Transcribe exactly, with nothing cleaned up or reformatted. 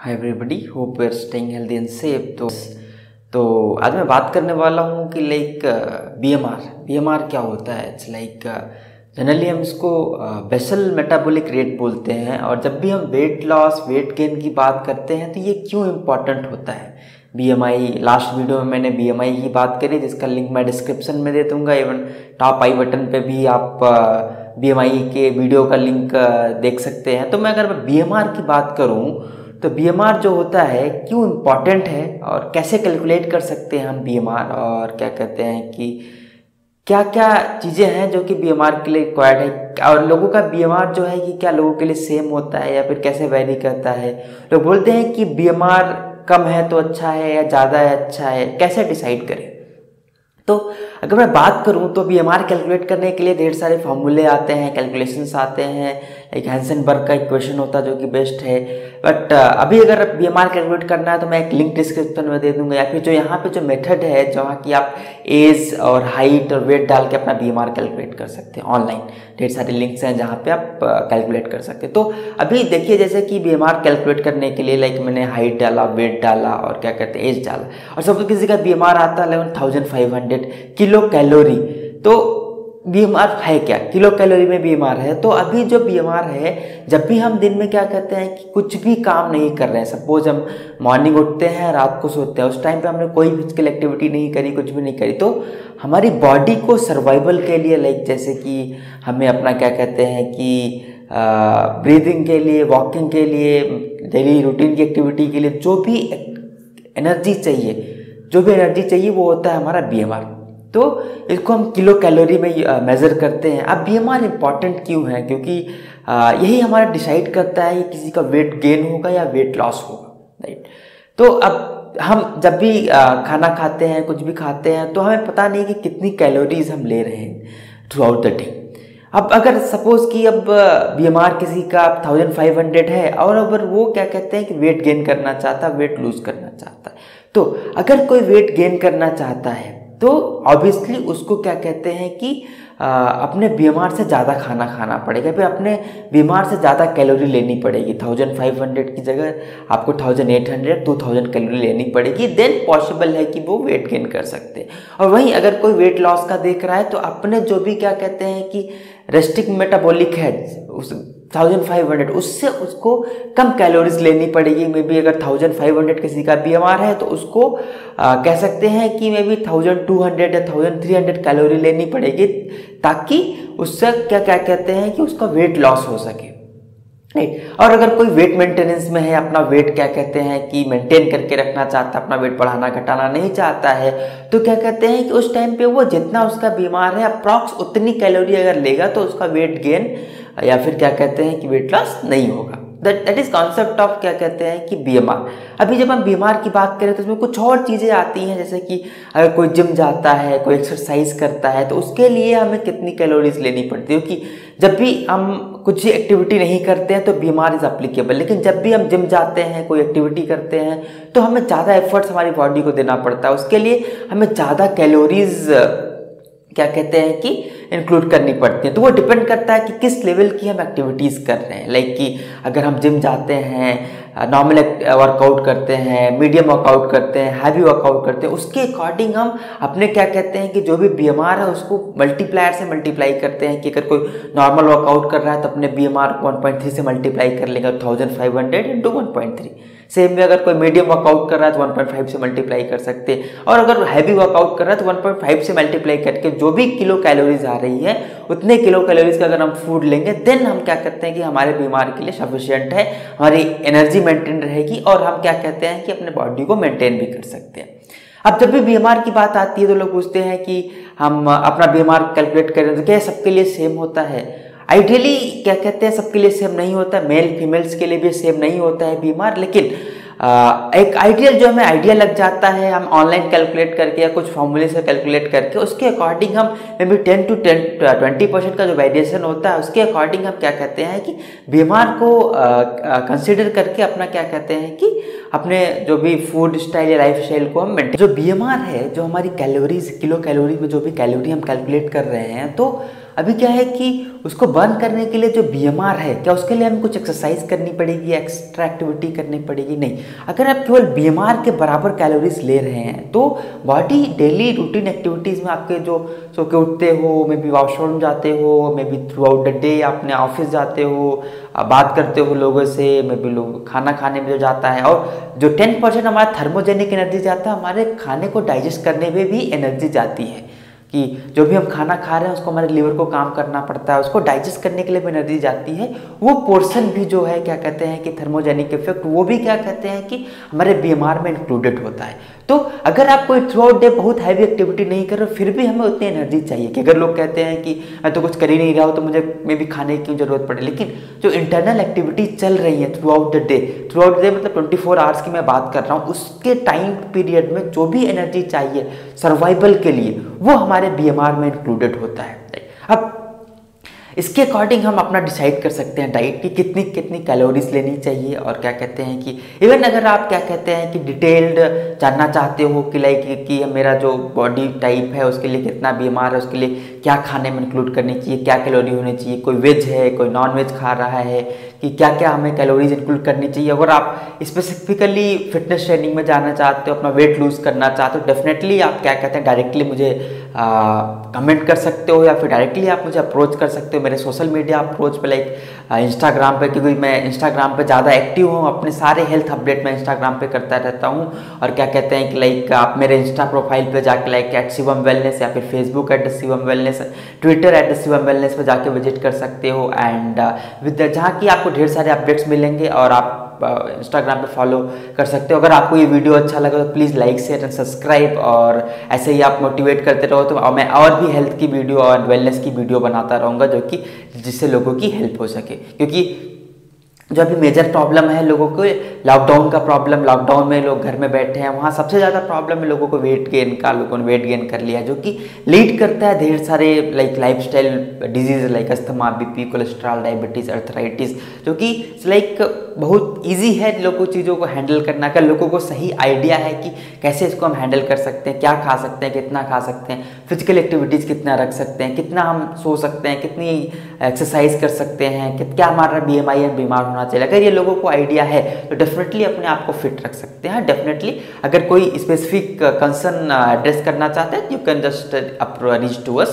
Hi everybody, hope you are staying healthy and safe. तो तो आज मैं बात करने वाला हूँ कि लाइक बीएमआर बीएमआर क्या होता है। इट्स लाइक जनरली हम इसको बेसल मेटाबॉलिक रेट बोलते हैं। और जब भी हम वेट लॉस वेट गेन की बात करते हैं तो ये क्यों इम्पॉर्टेंट होता है। बीएमआई लास्ट वीडियो में मैंने बीएमआई की बात करी, जिसका लिंक मैं डिस्क्रिप्शन में दे दूंगा। इवन टॉप आई बटन पे भी आप बीएमआई के वीडियो का लिंक देख सकते हैं। तो मैं अगर मैं बीएमआर की बात करूं तो बीएमआर जो होता है क्यों इम्पॉर्टेंट है और कैसे कैलकुलेट कर सकते हैं हम बीएमआर, और क्या कहते हैं कि क्या क्या चीज़ें हैं जो कि बीएमआर के लिए रिक्वायर्ड है, और लोगों का बीएमआर जो है कि क्या लोगों के लिए सेम होता है या फिर कैसे वैरी करता है। लोग बोलते हैं कि बीएमआर कम है तो अच्छा है या ज़्यादा है अच्छा है, कैसे डिसाइड करें। तो अगर मैं बात करूं तो बीएमआर कैलकुलेट करने के लिए ढेर सारे फार्मूले आते हैं, कैलकुलेशंस आते हैं। लाइक हैंस एन बर्ग का इक्वेशन होता है जो कि बेस्ट है। बट अभी अगर बीएमआर कैलकुलेट करना है तो मैं एक लिंक डिस्क्रिप्शन में दे दूंगा, या फिर जो यहाँ पे जो मेथड है जहाँ कि आप एज और हाइट और वेट डाल के अपना बीएमआर कैलकुलेट कर सकते हैं। ऑनलाइन ढेर सारे लिंक्स हैं जहाँ पे आप कैलकुलेट कर सकते हैं। तो अभी देखिए, जैसे कि बीएमआर कैलकुलेट करने के लिए लाइक मैंने हाइट डाला, वेट डाला और क्या कहते हैं एज डाला, और सब किसी का बीएमआर आता है eleven thousand five hundred kilo calorie. तो बीएमआर है क्या, किलो कैलोरी में बीएमआर है। तो अभी जो बीएमआर है, जब भी हम दिन में क्या कहते हैं कि कुछ भी काम नहीं कर रहे हैं, सपोज हम मॉर्निंग उठते हैं रात को सोते हैं, उस टाइम पे हमने कोई फिजिकल एक्टिविटी नहीं करी, कुछ भी नहीं करी, तो हमारी बॉडी को सर्वाइवल के लिए लाइक जैसे कि हमें अपना क्या कहते हैं कि ब्रीदिंग के लिए, वॉकिंग के लिए, डेली रूटीन की एक्टिविटी के लिए जो भी एनर्जी चाहिए जो भी एनर्जी चाहिए वो होता है हमारा बीएमआर। तो इसको हम किलो कैलोरी में मेज़र करते हैं। अब बीएमआर इम्पॉर्टेंट क्यों है, क्योंकि आ, यही हमारा डिसाइड करता है कि किसी का वेट गेन होगा या वेट लॉस होगा, राइट। तो अब हम जब भी आ, खाना खाते हैं, कुछ भी खाते हैं, तो हमें पता नहीं कि कितनी कैलोरीज हम ले रहे हैं थ्रू आउट द डे। अब अगर सपोज कि अब बीएमआर किसी का थाउजेंड फाइव हंड्रेड है और अगर वो क्या कहते हैं कि वेट गेन करना चाहता है, वेट लूज करना चाहता है, तो अगर कोई वेट गेन करना चाहता है तो ऑब्वियसली उसको क्या कहते हैं कि आ, अपने बीएमआर से ज़्यादा खाना खाना पड़ेगा, फिर अपने बीएमआर से ज़्यादा कैलोरी लेनी पड़ेगी। थाउजेंड फाइव हंड्रेड की जगह आपको thousand eight hundred to thousand calorie लेनी पड़ेगी, देन पॉसिबल है कि वो वेट गेन कर सकते हैं। और वहीं अगर कोई वेट लॉस का देख रहा है तो अपने जो भी क्या कहते हैं कि रेस्टिक मेटाबॉलिक है उस थाउजेंड फाइव हंड्रेड उससे उसको कम कैलोरीज लेनी पड़ेगी। मे बी अगर थाउजेंड फाइव हंड्रेड किसी का बीएमआर है तो उसको आ, कह सकते हैं कि maybe thousand two hundred या थाउजेंड थ्री हंड्रेड कैलोरी लेनी पड़ेगी, ताकि उससे क्या क्या कहते हैं कि उसका वेट लॉस हो सके, राइट। और अगर कोई वेट मेंटेनेंस में है, अपना वेट क्या कहते हैं कि मेंटेन करके रखना चाहता, अपना वेट बढ़ाना घटाना नहीं चाहता है, तो क्या कहते हैं कि उस टाइम पे वो जितना उसका बीमार है अप्रॉक्स उतनी कैलोरी अगर लेगा तो उसका वेट गेन या फिर क्या कहते हैं कि वेट लॉस नहीं होगा। That that is concept of क्या कहते हैं कि बीएमआर। अभी जब हम बीएमआर की बात करें तो उसमें कुछ और चीज़ें आती हैं, जैसे कि अगर कोई जिम जाता है, कोई एक्सरसाइज करता है, तो उसके लिए हमें कितनी कैलोरीज लेनी पड़ती है, क्योंकि जब भी हम कुछ एक्टिविटी नहीं करते हैं तो बीएमआर इज़ अप्लीकेबल। लेकिन जब भी हम जिम जाते हैं, कोई एक्टिविटी करते हैं, तो हमें ज़्यादा एफर्ट्स हमारी बॉडी को देना पड़ता है, उसके लिए हमें ज़्यादा कैलोरीज क्या कहते हैं कि इंक्लूड करनी पड़ती है। तो वो डिपेंड करता है कि किस लेवल की हम एक्टिविटीज़ कर रहे हैं। लाइक कि अगर हम जिम जाते हैं, नॉर्मल वर्कआउट करते हैं, मीडियम वर्कआउट करते हैं, हैवी वर्कआउट करते हैं, उसके अकॉर्डिंग हम अपने क्या कहते हैं कि जो भी बीएमआर है उसको मल्टीप्लायर से मल्टीप्लाई करते हैं। कि अगर कोई नॉर्मल वर्कआउट कर रहा है तो अपने बीएमआर को वन पॉइंट थ्री से मल्टीप्लाई कर लेंगे, thousand five hundred into one point three. Same में अगर कोई मीडियम वर्कआउट कर रहा है तो वन पॉइंट फाइव से मल्टीप्लाई कर सकते हैं, और अगर हैवी वर्कआउट कर रहा है तो वन पॉइंट फाइव से मल्टीप्लाई करके जो भी किलो कैलोरीज आ रही है उतने किलो कैलोरीज का अगर हम फूड लेंगे, देन हम क्या कहते हैं कि हमारे बीमार के लिए सफिशियंट है, हमारी एनर्जी मेंटेन रहेगी और हम क्या कहते हैं कि अपने बॉडी को मेंटेन भी कर सकते हैं। अब जब भी बीएमआर की बात आती है तो लोग पूछते हैं कि हम अपना बीएमआर कैलकुलेट करें तो क्या सबके लिए सेम होता है। आइडियली क्या कहते हैं सबके लिए सेम नहीं होता, मेल फीमेल्स के लिए भी सेम नहीं होता है बीएमआर, लेकिन आ, एक आइडियल जो हमें आइडिया लग जाता है हम ऑनलाइन कैलकुलेट करके या कुछ फॉर्मूले से कैलकुलेट करके उसके अकॉर्डिंग हम maybe ten to ten twenty percent का जो वेरिएशन होता है उसके अकॉर्डिंग हम क्या कहते हैं कि बीएमआर को कंसिडर करके अपना क्या कहते हैं कि अपने जो भी फूड स्टाइल या लाइफ स्टाइल को हम मेंटेन। जो बीएमआर है, जो हमारी कैलोरीज किलो कैलोरी में जो भी कैलोरी हम कैलकुलेट कर रहे हैं, तो अभी क्या है कि उसको बर्न करने के लिए जो बी एम आर है, क्या उसके लिए हमें कुछ एक्सरसाइज करनी पड़ेगी, एक्स्ट्रा एक्टिविटी करनी पड़ेगी? नहीं। अगर आप केवल बी एम आर के बराबर कैलोरीज ले रहे हैं तो बॉडी डेली रूटीन एक्टिविटीज़ में आपके जो सो के उठते हो, मे बी वॉशरूम जाते हो, maybe throughout the day आपने ऑफिस जाते हो, बात करते हो लोगों से, मे बी लोग खाना खाने में जो जाता है, और जो टेन परसेंट हमारा थर्मोजेनिक एनर्जी जाता है, हमारे खाने को डाइजेस्ट करने में भी एनर्जी जाती है कि जो भी हम खाना खा रहे हैं उसको हमारे लीवर को काम करना पड़ता है, उसको डाइजेस्ट करने के लिए भी एनर्जी जाती है। वो पोर्शन भी जो है क्या कहते हैं कि थर्मोजेनिक इफेक्ट, वो भी क्या कहते हैं कि हमारे बी एम आर में इंक्लूडेड होता है। तो अगर आप कोई थ्रू आउट डे बहुत हैवी एक्टिविटी नहीं कर रहे फिर भी हमें उतनी एनर्जी चाहिए कि अगर लोग कहते हैं कि मैं तो कुछ कर ही नहीं रहा हूँ तो मुझे मे भी खाने की जरूरत पड़े, लेकिन जो इंटरनल एक्टिविटी चल रही है throughout the day, throughout the day मतलब ट्वेंटी फोर आवर्स की मैं बात कर रहा हूँ, उसके टाइम पीरियड में जो भी एनर्जी चाहिए सर्वाइवल के लिए वो हमारे बी एम आर में इंक्लूडेड होता है। अब इसके अकॉर्डिंग हम अपना डिसाइड कर सकते हैं डाइट की कितनी कितनी कैलोरीज लेनी चाहिए, और क्या कहते हैं कि इवन अगर आप क्या कहते हैं कि डिटेल्ड जानना चाहते हो कि लाइक कि मेरा जो बॉडी टाइप है उसके लिए कितना बी एम आर है, उसके लिए क्या खाने में इंक्लूड करनी चाहिए, क्या कैलोरी होनी चाहिए, कोई वेज है कोई नॉन वेज खा रहा है, कि क्या क्या हमें कैलोरीज इंक्लूड करनी चाहिए। अगर आप स्पेसिफिकली फिटनेस ट्रेनिंग में जाना चाहते हो, अपना वेट लूज़ करना चाहते हो, डेफिनेटली आप क्या कहते हैं डायरेक्टली मुझे कमेंट कर सकते हो या फिर डायरेक्टली आप मुझे अप्रोच कर सकते हो मेरे सोशल मीडिया अप्रोच पे, लाइक इंस्टाग्राम पे, क्योंकि मैं इंस्टाग्राम पे ज़्यादा एक्टिव हूँ, अपने सारे हेल्थ अपडेट मैं इंस्टाग्राम पे करता रहता हूँ। और क्या कहते हैं कि लाइक आप मेरे इंस्टा प्रोफाइल पे जाके लाइक एट शिवम वेलनेस या फिर Facebook at Shivam wellness, Twitter at Shivam wellness पर जाके विजिट कर सकते हो, एंड विद जहाँ की आपको ढेर सारे अपडेट्स मिलेंगे और आप इंस्टाग्राम पे फॉलो कर सकते हो। अगर आपको ये वीडियो अच्छा लगा तो please like share and subscribe, और ऐसे ही आप मोटिवेट करते रहो तो मैं और भी हेल्थ की वीडियो और वेलनेस की वीडियो बनाता रहूँगा जो कि जिससे लोगों की हेल्प हो सके, क्योंकि जो अभी मेजर प्रॉब्लम है लोगों को लॉकडाउन का प्रॉब्लम, लॉकडाउन में लोग घर में बैठे हैं, वहाँ सबसे ज़्यादा प्रॉब्लम है लोगों को वेट गेन का, लोगों ने वेट गेन कर लिया जो कि लीड करता है ढेर सारे like lifestyle disease like asthma, BP, cholesterol, diabetes, arthritis, जो कि लाइक बहुत ईजी है लोगों को चीज़ों को हैंडल करना का, लोगों को सही आइडिया है कि कैसे इसको हम हैंडल कर सकते हैं, क्या खा सकते हैं, कितना खा सकते हैं, फिजिकल एक्टिविटीज़ कितना रख सकते हैं, कितना हम सो सकते हैं, कितनी एक्सरसाइज कर सकते हैं, क्या हमारा बी एम आई है बीमार होना चाहिए। अगर ये लोगों को आइडिया है तो डेफिनेटली अपने आप को फिट रख सकते हैं। डेफिनेटली अगर कोई स्पेसिफिक कंसर्न एड्रेस करना चाहते हैं you can just reach to us.